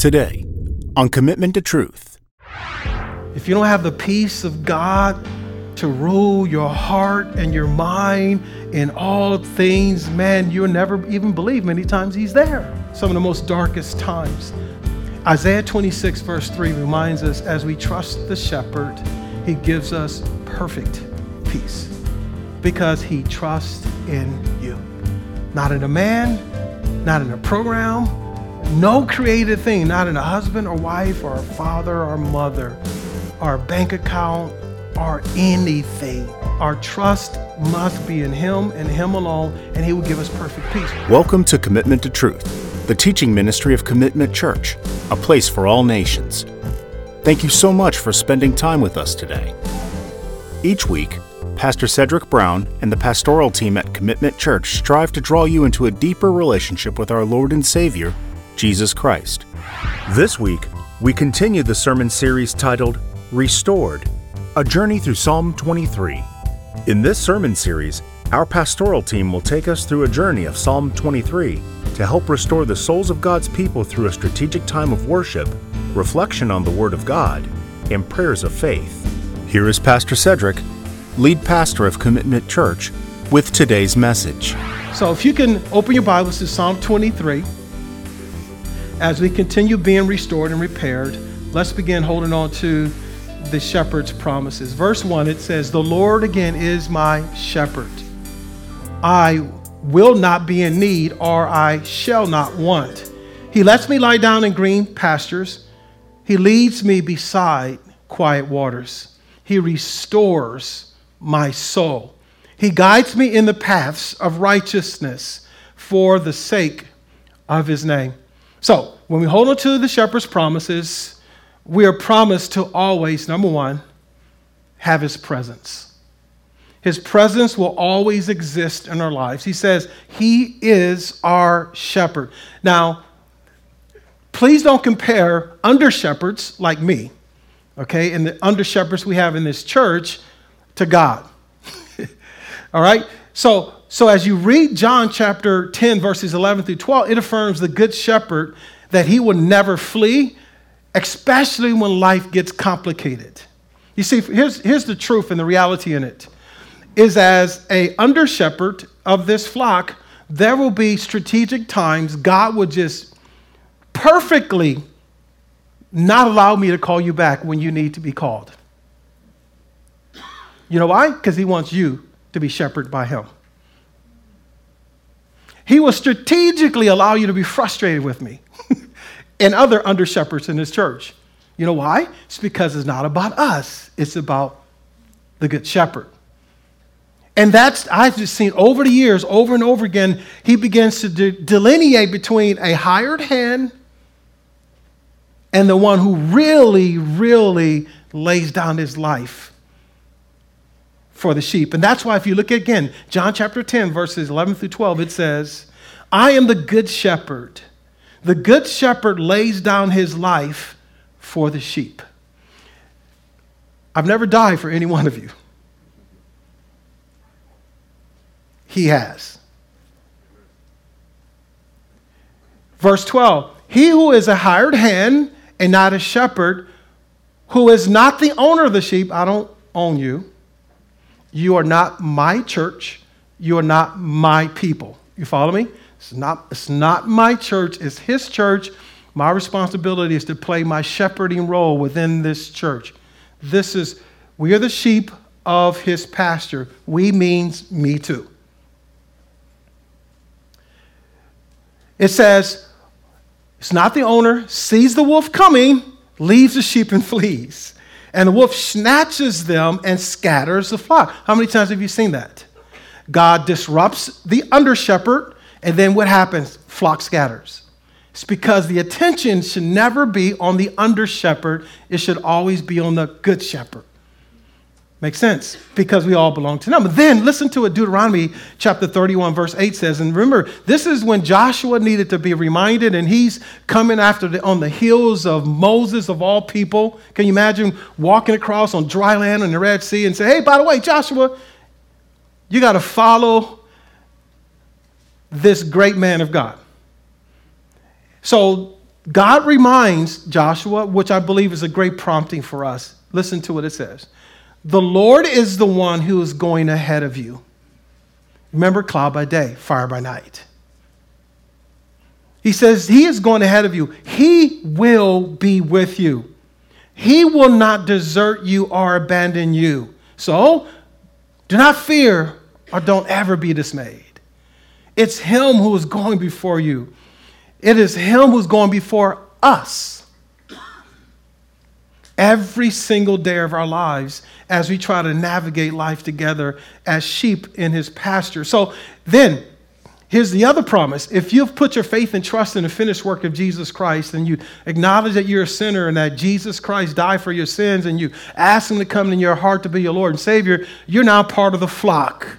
Today, on Commitment to Truth. If you don't have the peace of God to rule your heart and your mind in all things, man, you'll never even believe many times he's there. Some of the most darkest times. Isaiah 26 verse 3 reminds us, as we trust the shepherd, he gives us perfect peace because he trusts in you. Not in a man, not in a program, no created thing, not in a husband or wife or a father or mother or a bank account or anything. Our trust must be in him and him alone, and he will give us perfect peace. Welcome to Commitment to Truth, the teaching ministry of Commitment Church, a place for all nations. Thank you so much for spending time with us today. Each week, Pastor Cedrick Brown and the pastoral team at Commitment Church strive to draw you into a deeper relationship with our Lord and Savior, Jesus Christ. This week, we continue the sermon series titled Restored, a journey through Psalm 23. In this sermon series, our pastoral team will take us through a journey of Psalm 23 to help restore the souls of God's people through a strategic time of worship, reflection on the Word of God, and prayers of faith. Here is Pastor Cedrick, lead pastor of Commitment Church, with today's message. So if you can open your Bibles to Psalm 23, as we continue being restored and repaired, let's begin holding on to the shepherd's promises. Verse 1, it says, "The Lord again is my shepherd. I will not be in need, or I shall not want. He lets me lie down in green pastures. He leads me beside quiet waters. He restores my soul. He guides me in the paths of righteousness for the sake of his name." So when we hold on to the shepherd's promises, we are promised to always, number one, have his presence. His presence will always exist in our lives. He says, he is our shepherd. Now, please don't compare under-shepherds like me, okay, and the under-shepherds we have in this church to God, all right? So as you read John chapter 10, verses 11 through 12, it affirms the good shepherd that he will never flee, especially when life gets complicated. You see, here's the truth and the reality in it. Is as a under shepherd of this flock, there will be strategic times God will just perfectly not allow me to call you back when you need to be called. You know why? Because he wants you to be shepherded by him. He will strategically allow you to be frustrated with me and other under shepherds in this church. You know why? It's because it's not about us. It's about the good shepherd. And that's, I've just seen over the years, over and over again, he begins to delineate between a hired hand and the one who really, really lays down his life for the sheep. And that's why if you look again, John chapter 10, verses 11 through 12, it says, "I am the good shepherd. The good shepherd lays down his life for the sheep." I've never died for any one of you. He has. Verse 12, "He who is a hired hand and not a shepherd, who is not the owner of the sheep," I don't own you. You are not my church. You are not my people. You follow me? It's not my church. It's his church. My responsibility is to play my shepherding role within this church. We are the sheep of his pasture. We means me too. It says, it's not the owner, sees the wolf coming, leaves the sheep and flees. And the wolf snatches them and scatters the flock. How many times have you seen that? God disrupts the under shepherd, and then what happens? Flock scatters. It's because the attention should never be on the under shepherd. It should always be on the good shepherd. Makes sense, because we all belong to them. But then listen to what Deuteronomy chapter 31, verse 8 says. And remember, this is when Joshua needed to be reminded, and he's coming on the heels of Moses of all people. Can you imagine walking across on dry land on the Red Sea and say, "Hey, by the way, Joshua, you got to follow this great man of God." So God reminds Joshua, which I believe is a great prompting for us. Listen to what it says. The Lord is the one who is going ahead of you. Remember, cloud by day, fire by night. He says, he is going ahead of you. He will be with you. He will not desert you or abandon you. So, do not fear or don't ever be dismayed. It's him who is going before you. It is him who's going before us every single day of our lives as we try to navigate life together as sheep in his pasture. So then, here's the other promise. If you've put your faith and trust in the finished work of Jesus Christ and you acknowledge that you're a sinner and that Jesus Christ died for your sins and you ask him to come in your heart to be your Lord and Savior, you're now part of the flock.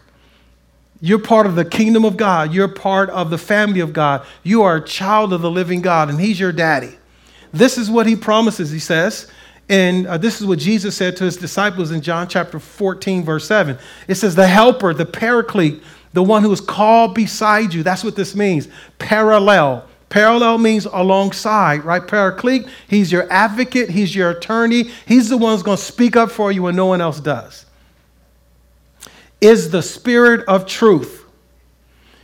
You're part of the kingdom of God. You're part of the family of God. You are a child of the living God, and he's your daddy. This is what he promises, he says. And this is what Jesus said to his disciples in John chapter 14, verse 7. It says, the helper, the paraclete, the one who is called beside you. That's what this means. Parallel. Parallel means alongside, right? Paraclete, he's your advocate. He's your attorney. He's the one who's going to speak up for you when no one else does. Is the spirit of truth.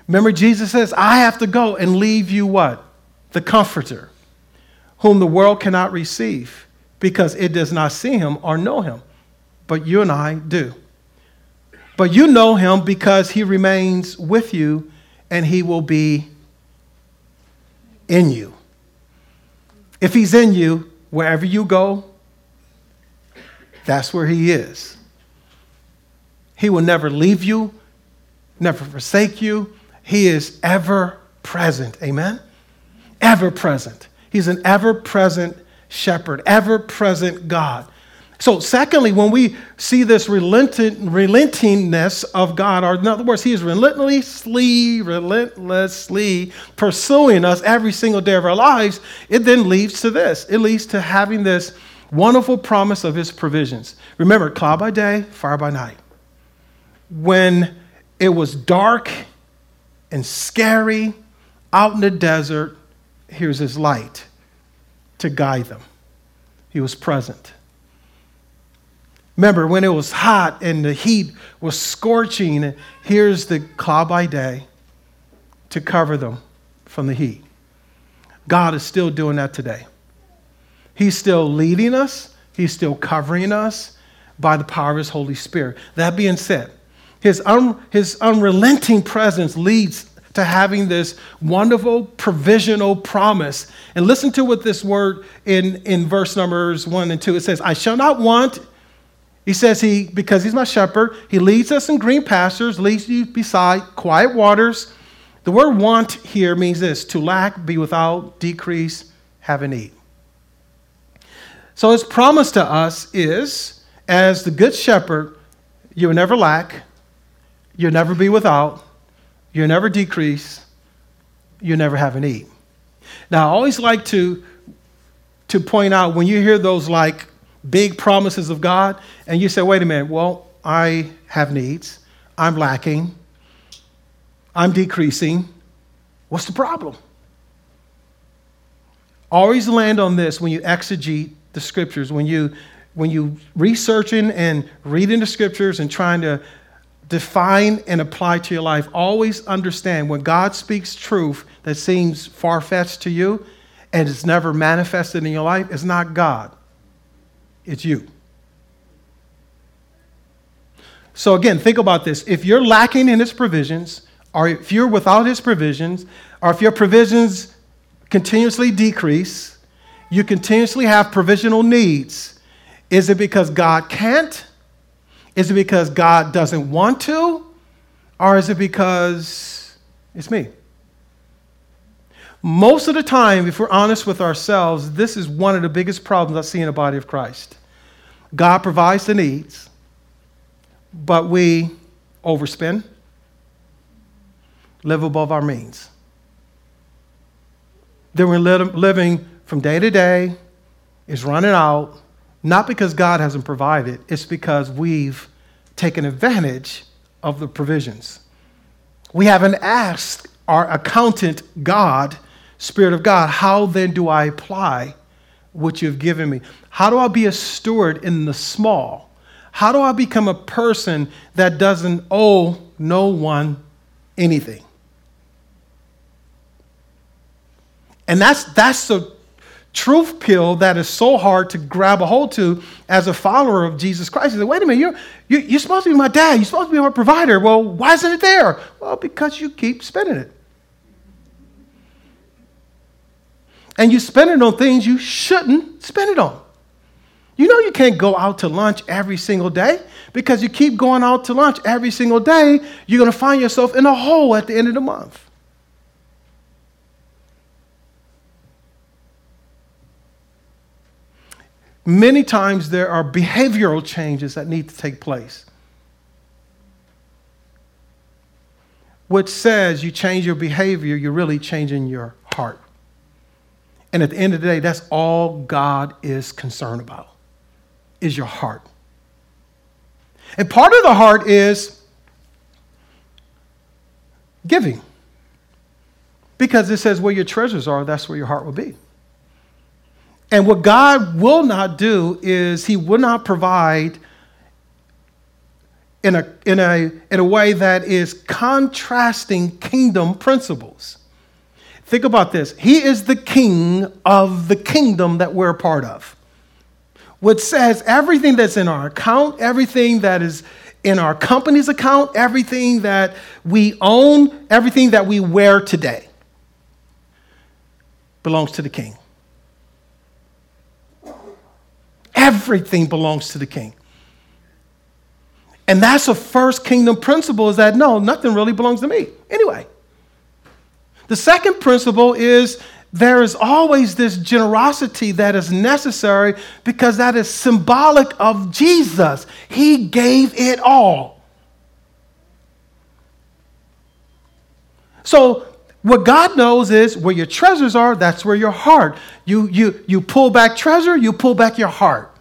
Remember, Jesus says, I have to go and leave you what? The comforter, whom the world cannot receive because it does not see him or know him. But you and I do. But you know him because he remains with you and he will be in you. If he's in you, wherever you go, that's where he is. He will never leave you, never forsake you. He is ever present. Amen? Ever present. He's an ever present shepherd, ever present God. So secondly, when we see this relentingness of God, or in other words, he is relentlessly pursuing us every single day of our lives, it then leads to this. It leads to having this wonderful promise of his provisions. Remember, cloud by day, fire by night. When it was dark and scary out in the desert, here's his light to guide them. He was present. Remember, when it was hot and the heat was scorching, here's the cloud by day to cover them from the heat. God is still doing that today. He's still leading us. He's still covering us by the power of his Holy Spirit. That being said, his unrelenting presence leads to having this wonderful provisional promise. And listen to what this word in verse numbers 1 and 2, it says, I shall not want. He says because he's my shepherd, he leads us in green pastures, leads you beside quiet waters. The word want here means this, to lack, be without, decrease, have and need. So his promise to us is, as the good shepherd, you will never lack, you'll never be without, you'll never decrease, you'll never have a need. Now, I always like to point out when you hear those like big promises of God and you say, wait a minute, well, I have needs, I'm lacking, I'm decreasing, what's the problem? Always land on this when you exegete the scriptures, when you researching and reading the scriptures and trying to define and apply to your life. Always understand when God speaks truth that seems far-fetched to you and it's never manifested in your life, it's not God. It's you. So again, think about this. If you're lacking in his provisions, or if you're without his provisions, or if your provisions continuously decrease, you continuously have provisional needs, is it because God can't? Is it because God doesn't want to? Or is it because it's me? Most of the time, if we're honest with ourselves, this is one of the biggest problems I see in the body of Christ. God provides the needs, but we overspend, live above our means. Then we're living from day to day, it's running out. Not because God hasn't provided, it's because we've taken advantage of the provisions. We haven't asked our accountant, God, Spirit of God, how then do I apply what you've given me? How do I be a steward in the small? How do I become a person that doesn't owe no one anything? And that's the truth pill that is so hard to grab a hold to as a follower of Jesus Christ. You say, wait a minute, you're supposed to be my dad. You're supposed to be my provider. Well, why isn't it there? Well, because you keep spending it. And you spend it on things you shouldn't spend it on. You know you can't go out to lunch every single day, because you keep going out to lunch every single day, you're going to find yourself in a hole at the end of the month. Many times there are behavioral changes that need to take place, which says you change your behavior, you're really changing your heart. And at the end of the day, that's all God is concerned about, is your heart. And part of the heart is giving, because it says where your treasures are, that's where your heart will be. And what God will not do is he will not provide in a way that is contrasting kingdom principles. Think about this. He is the king of the kingdom that we're a part of, which says everything that's in our account, everything that is in our company's account, everything that we own, everything that we wear today belongs to the king. Everything belongs to the king. And that's a first kingdom principle, is that no, nothing really belongs to me anyway. The second principle is there is always this generosity that is necessary, because that is symbolic of Jesus. He gave it all. So what God knows is where your treasures are, that's where your heart. You pull back treasure, you pull back your heart.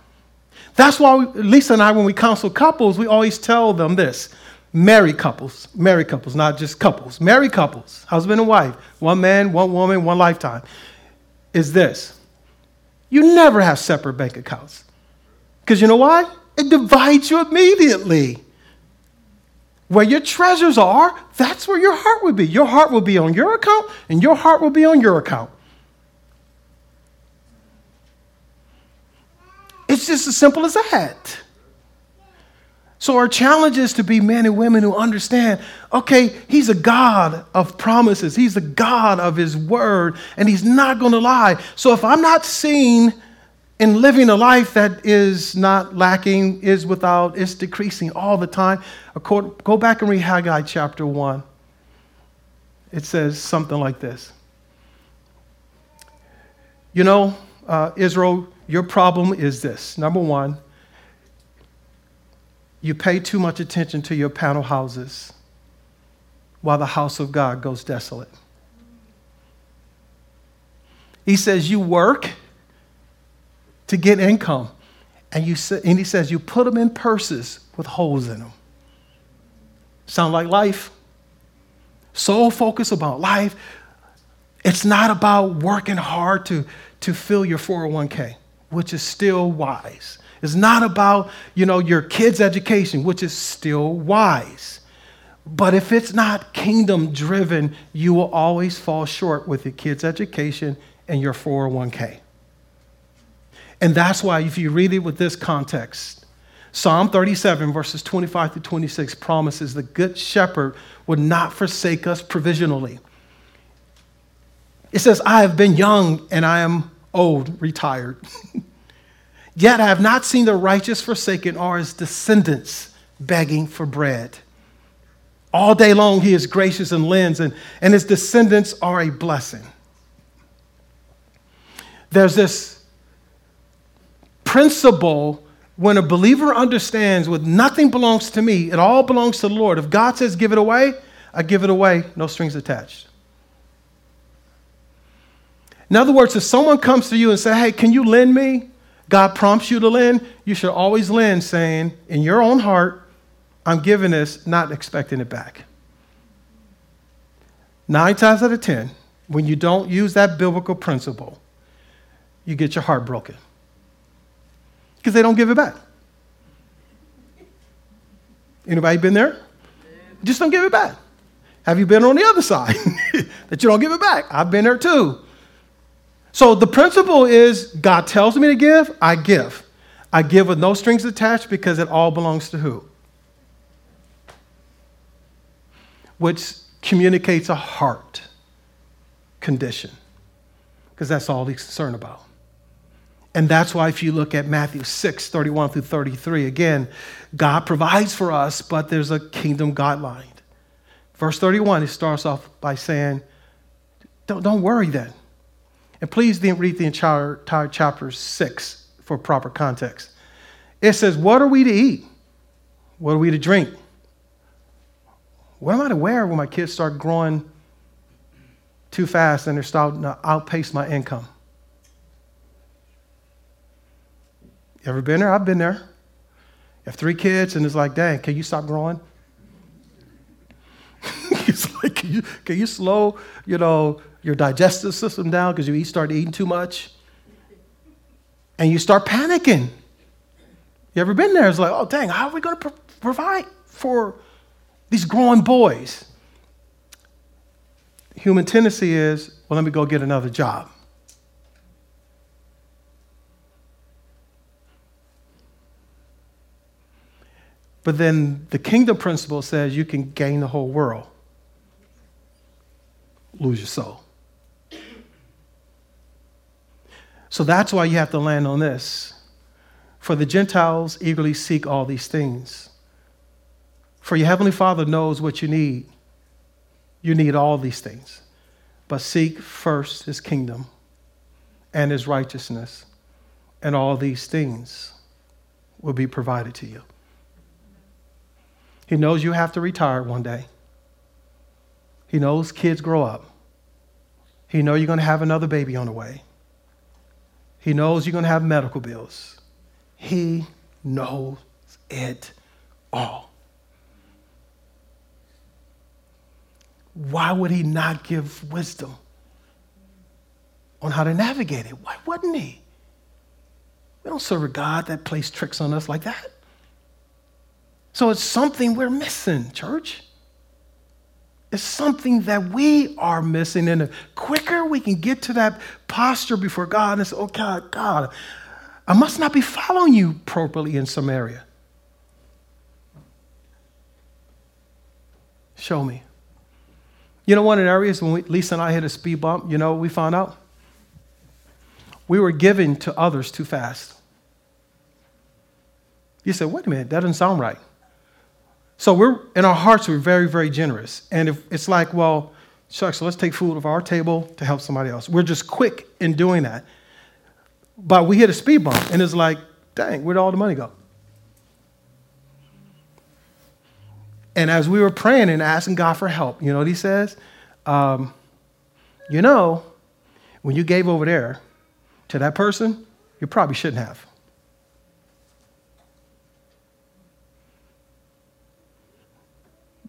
That's why Lisa and I, when we counsel couples, we always tell them this. Married couples, not just couples. Married couples, husband and wife, one man, one woman, one lifetime, is this. You never have separate bank accounts. Because you know why? It divides you immediately. Where your treasures are, that's where your heart would be. Your heart will be on your account, and your heart will be on your account. It's just as simple as that. So our challenge is to be men and women who understand, okay, he's a God of promises. He's a God of his word, and he's not going to lie. So if I'm not seen in living a life that is not lacking, is without, is decreasing all the time, go back and read Haggai chapter 1. It says something like this. You know, Israel, your problem is this. Number one, you pay too much attention to your panel houses while the house of God goes desolate. He says you work to get income, and he says you put them in purses with holes in them. Sound like life? So focused about life. It's not about working hard to fill your 401k, which is still wise. It's not about, your kids' education, which is still wise. But if it's not kingdom-driven, you will always fall short with your kids' education and your 401k. And that's why, if you read it with this context, Psalm 37, verses 25 to 26 promises the good shepherd would not forsake us provisionally. It says, I have been young and I am old, retired. Yet I have not seen the righteous forsaken or his descendants begging for bread. All day long he is gracious and lends, and his descendants are a blessing. There's this principle when a believer understands what nothing belongs to me, it all belongs to the Lord. If God says give it away, I give it away, no strings attached. In other words, if someone comes to you and says, hey, can you lend me? God prompts you to lend, you should always lend saying, in your own heart, I'm giving this, not expecting it back. 9 times out of 10, When you don't use that biblical principle, you get your heart broken because they don't give it back. Anybody been there? Just don't give it back. Have you been on the other side that you don't give it back? I've been there too. So the principle is God tells me to give, I give. I give with no strings attached because it all belongs to who? Which communicates a heart condition, because that's all he's concerned about. And that's why if you look at Matthew 6, 31 through 33, again, God provides for us, but there's a kingdom guideline. Verse 31, it starts off by saying, don't worry then. And please then read the entire chapter 6 for proper context. It says, what are we to eat? What are we to drink? What am I to wear when my kids start growing too fast and they're starting to outpace my income? Ever been there? I've been there. I have 3 kids, and it's like, dang, can you stop growing? It's like, can you slow, your digestive system down because you start eating too much? And you start panicking. You ever been there? It's like, oh, dang, how are we going to provide for these growing boys? Human tendency is, well, let me go get another job. But then the kingdom principle says you can gain the whole world, lose your soul. So that's why you have to land on this. For the Gentiles eagerly seek all these things. For your heavenly Father knows what you need. You need all these things. But seek first his kingdom and his righteousness, and all these things will be provided to you. He knows you have to retire one day. He knows kids grow up. He knows you're going to have another baby on the way. He knows you're going to have medical bills. He knows it all. Why would he not give wisdom on how to navigate it? Why wouldn't he? We don't serve a God that plays tricks on us like that. So it's something we're missing, church. It's something that we are missing. And the quicker we can get to that posture before God and say, oh, God, I must not be following you properly in some area. Show me. You know, one of the areas when Lisa and I hit a speed bump, you know what we found out? We were giving to others too fast. You said, wait a minute, that doesn't sound right. So we're in our hearts, we're very, very generous. And if it's like, well, shucks, let's take food off our table to help somebody else. We're just quick in doing that. But we hit a speed bump, and it's like, dang, where'd all the money go? And as we were praying and asking God for help, you know what he says? When you gave over there to that person, you probably shouldn't have.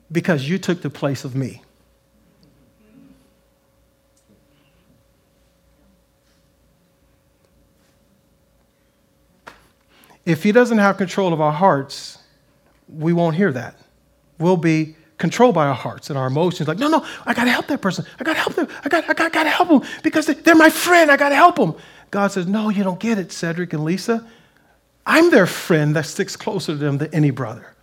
Because you took the place of me. If he doesn't have control of our hearts, we won't hear that. We'll be controlled by our hearts and our emotions. Like, no, I got to help that person. I got to help them. I got to help them because they're my friend. I got to help them. God says, no, you don't get it, Cedrick and Lisa. I'm their friend that sticks closer to them than any brother.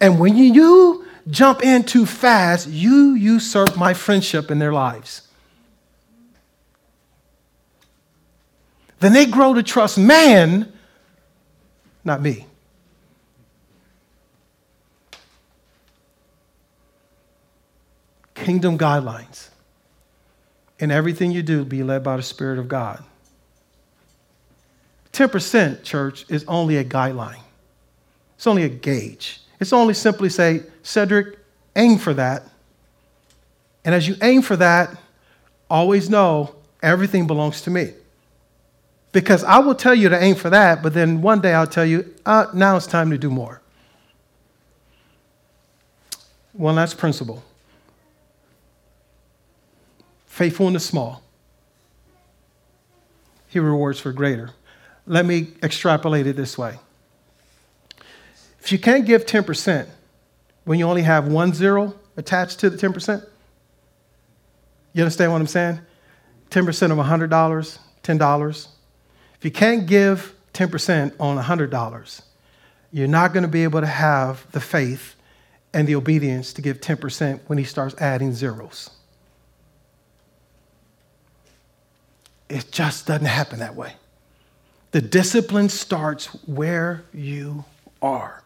And when you jump in too fast, you usurp my friendship in their lives. Then they grow to trust man, not me. Kingdom guidelines. In everything you do, be led by the Spirit of God. 10%, church, is only a guideline. It's only a gauge. It's only simply say, Cedrick, aim for that. And as you aim for that, always know everything belongs to me. Because I will tell you to aim for that, but then one day I'll tell you, now it's time to do more. One last principle. Faithful in the small, he rewards for greater. Let me extrapolate it this way. If you can't give 10% when you only have 10 attached to the 10%, you understand what I'm saying? 10% of $100, $10. If you can't give 10% on $100, you're not going to be able to have the faith and the obedience to give 10% when he starts adding zeros. It just doesn't happen that way. The discipline starts where you are.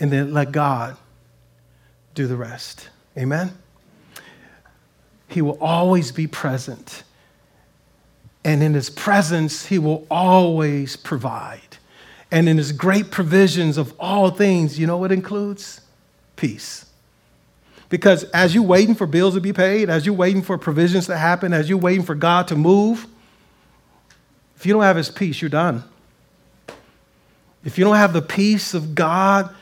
And then let God do the rest. Amen? He will always be present. And in his presence, he will always provide. And in his great provisions of all things, you know what includes? Peace. Because as you're waiting for bills to be paid, as you're waiting for provisions to happen, as you're waiting for God to move, if you don't have his peace, you're done. If you don't have the peace of God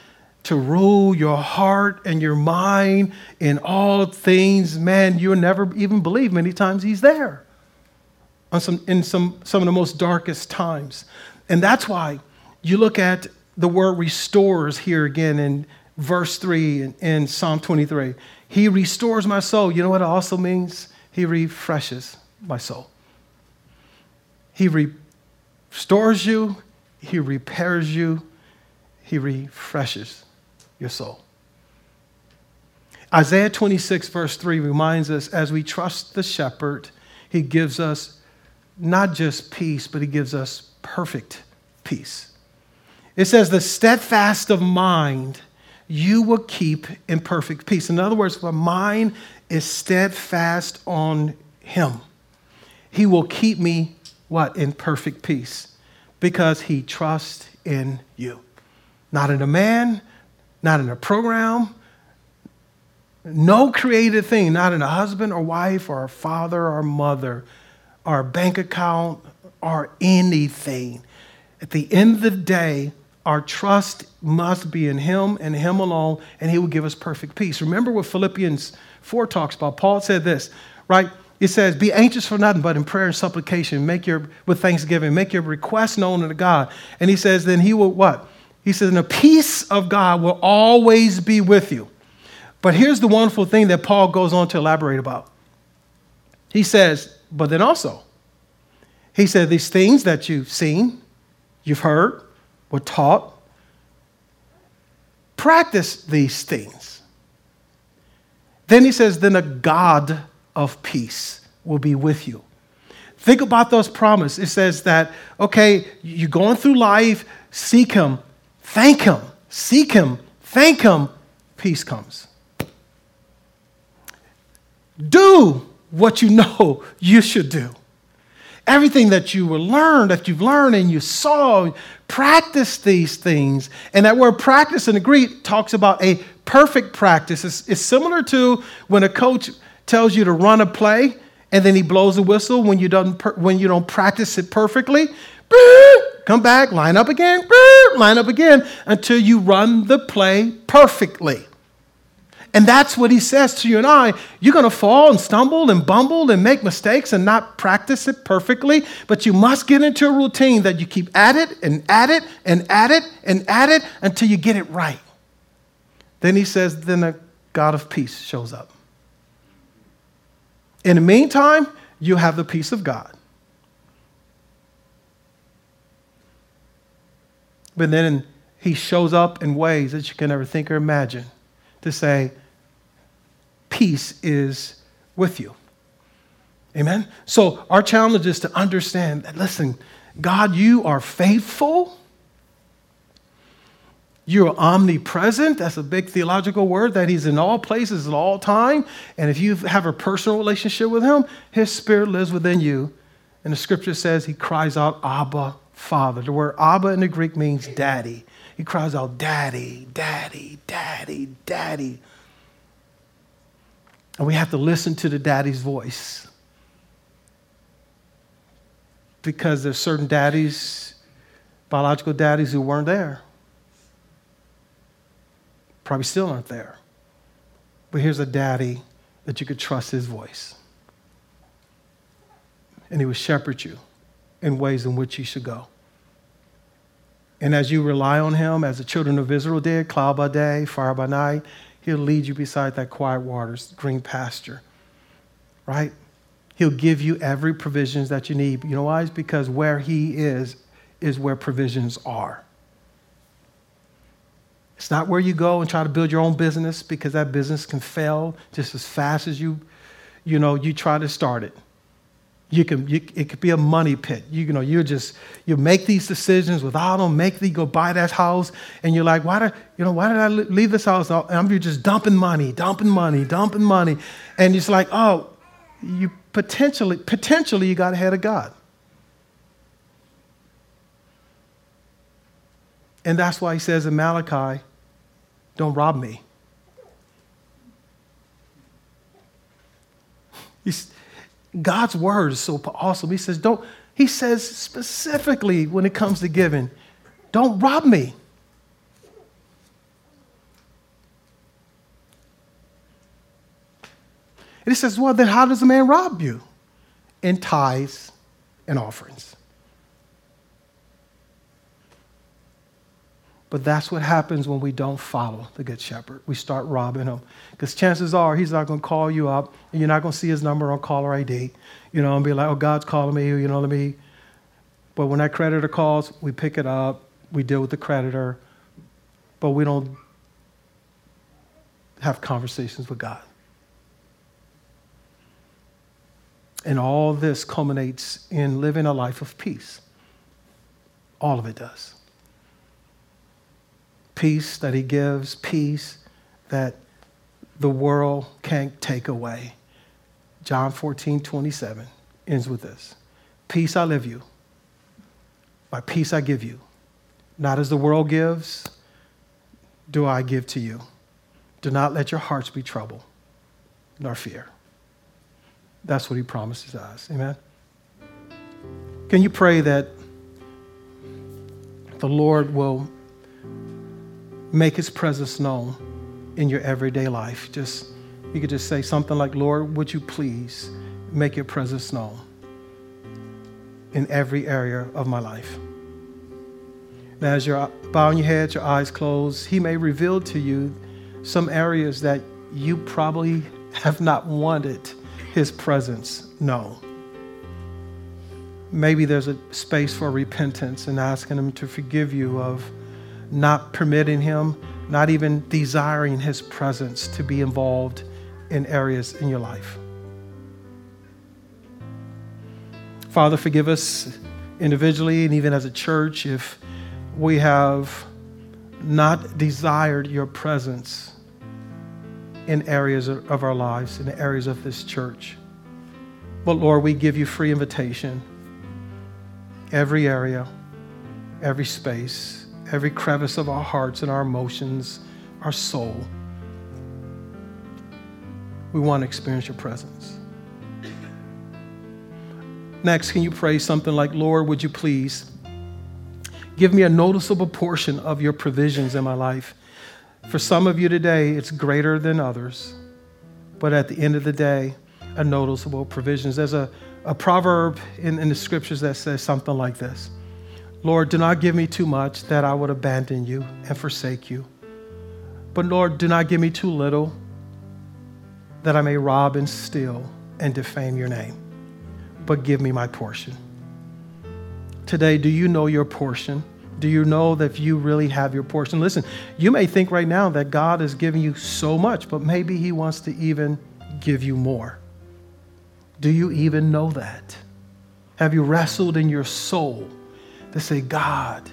to rule your heart and your mind in all things, man, you'll never even believe many times he's there. In some of the most darkest times. And that's why you look at the word restores here again in verse 3 in Psalm 23. He restores my soul. You know what it also means? He refreshes my soul. He restores you. He repairs you. He refreshes your soul. Isaiah 26 verse 3 reminds us, as we trust the shepherd, he gives us not just peace, but he gives us perfect peace. It says, the steadfast of mind you will keep in perfect peace. In other words, my mind is steadfast on him. He will keep me, what? In perfect peace. Because he trusts in you. Not in a man, not in a program, no created thing, not in a husband or wife or a father or mother, our bank account, or anything. At the end of the day, our trust must be in him and him alone, and he will give us perfect peace. Remember what Philippians 4 talks about. Paul said this, right? It says, be anxious for nothing, but in prayer and supplication, with thanksgiving, make your request known to God. And he says, then he will what? He says, and the peace of God will always be with you. But here's the wonderful thing that Paul goes on to elaborate about. He says, but then also, he said, these things that you've seen, you've heard, were taught, practice these things. Then he says, then a God of peace will be with you. Think about those promises. It says that, okay, you're going through life, seek him, thank him, seek him, thank him, peace comes. Do what you know you should do. Everything that you were learned, that you've learned and you saw, practice these things. And that word practice in the Greek talks about a perfect practice. It's similar to when a coach tells you to run a play and then he blows a whistle when you don't practice it perfectly. Come back, line up again, line up again until you run the play perfectly. And that's what he says to you and I. You're going to fall and stumble and bumble and make mistakes and not practice it perfectly, but you must get into a routine that you keep at it and at it and at it and at it until you get it right. Then he says, then a God of peace shows up. In the meantime, you have the peace of God. But then he shows up in ways that you can never think or imagine to say, peace is with you. Amen? So our challenge is to understand that, listen, God, you are faithful. You are omnipresent. That's a big theological word, that he's in all places at all time. And if you have a personal relationship with him, his spirit lives within you. And the scripture says he cries out, Abba, Father. The word Abba in the Greek means daddy. He cries out, daddy, daddy, daddy, daddy. And we have to listen to the daddy's voice. Because there's certain daddies, biological daddies, who weren't there. Probably still aren't there. But here's a daddy that you could trust his voice. And he will shepherd you in ways in which you should go. And as you rely on him, as the children of Israel did, cloud by day, fire by night, he'll lead you beside that quiet waters, green pasture, right? He'll give you every provisions that you need. You know why? It's because where he is where provisions are. It's not where you go and try to build your own business, because that business can fail just as fast as you try to start it. It could be a money pit. You make these decisions without them, go buy that house, and you're like, why did I leave this house? And you're just dumping money. And it's like, oh, you potentially you got ahead of God. And that's why he says in Malachi, don't rob me. God's word is so awesome. He says specifically when it comes to giving, don't rob me. And he says, well, then how does a man rob you? In tithes and offerings. But that's what happens when we don't follow the Good Shepherd. We start robbing him. Because chances are he's not going to call you up, and you're not going to see his number on caller ID, and be like, oh, God's calling me, let me. But when that creditor calls, we pick it up, we deal with the creditor, but we don't have conversations with God. And all this culminates in living a life of peace. All of it does. Peace that he gives, peace that the world can't take away. John 14:27 ends with this. Peace I leave you. My peace I give you. Not as the world gives, do I give to you. Do not let your hearts be troubled, nor fear. That's what he promises us. Amen? Can you pray that the Lord will make his presence known in your everyday life? You could just say something like, Lord, would you please make your presence known in every area of my life? And as you're bowing your head, your eyes closed, he may reveal to you some areas that you probably have not wanted his presence known. Maybe there's a space for repentance and asking him to forgive you of not permitting him, not even desiring his presence to be involved in areas in your life. Father, forgive us individually and even as a church if we have not desired your presence in areas of our lives, in the areas of this church. But Lord, we give you free invitation. Every area, every space, every crevice of our hearts and our emotions, our soul. We want to experience your presence. Next, can you pray something like, Lord, would you please give me a noticeable portion of your provisions in my life? For some of you today, it's greater than others, but at the end of the day, a noticeable provisions. There's a proverb in the scriptures that says something like this. Lord, do not give me too much that I would abandon you and forsake you. But Lord, do not give me too little that I may rob and steal and defame your name. But give me my portion. Today, do you know your portion? Do you know that you really have your portion? Listen, you may think right now that God is giving you so much, but maybe he wants to even give you more. Do you even know that? Have you wrestled in your soul to say, God,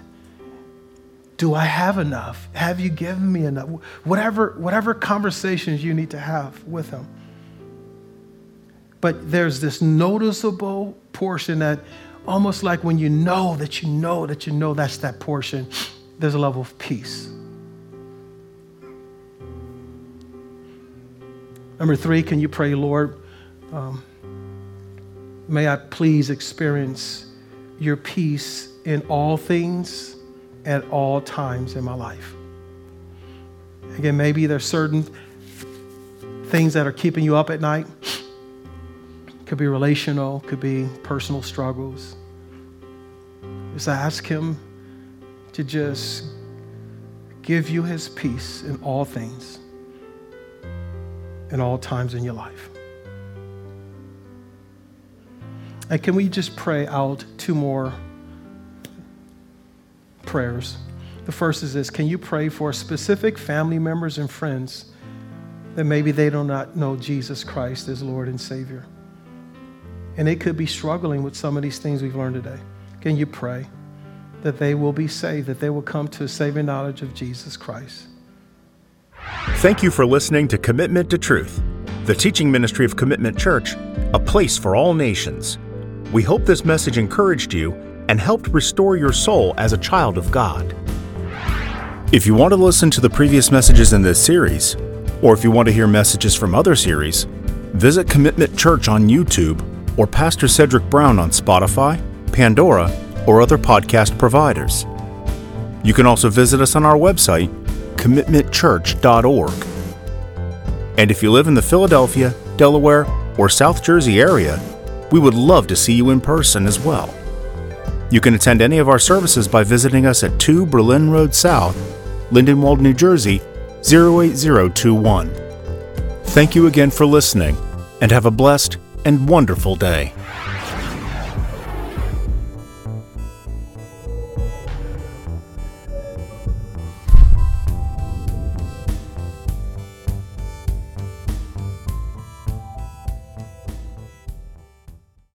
do I have enough? Have you given me enough? Whatever conversations you need to have with him. But there's this noticeable portion that almost like when you know that's that portion, there's a level of peace. Number 3, can you pray, Lord, may I please experience your peace in all things, at all times in my life. Again, maybe there's certain things that are keeping you up at night. Could be relational, could be personal struggles. Just ask him to just give you his peace in all things, in all times in your life. And can we just pray out two more prayers? The first is this: can you pray for specific family members and friends that maybe they do not know Jesus Christ as Lord and Savior? And they could be struggling with some of these things we've learned today. Can you pray that they will be saved, that they will come to a saving knowledge of Jesus Christ? Thank you for listening to Commitment to Truth, the teaching ministry of Commitment Church, a place for all nations. We hope this message encouraged you and helped restore your soul as a child of God. If you want to listen to the previous messages in this series, or if you want to hear messages from other series, visit Commitment Church on YouTube or Pastor Cedrick Brown on Spotify, Pandora, or other podcast providers. You can also visit us on our website, commitmentchurch.org. And if you live in the Philadelphia, Delaware, or South Jersey area, we would love to see you in person as well. You can attend any of our services by visiting us at 2 Berlin Road South, Lindenwold, New Jersey, 08021. Thank you again for listening, and have a blessed and wonderful day.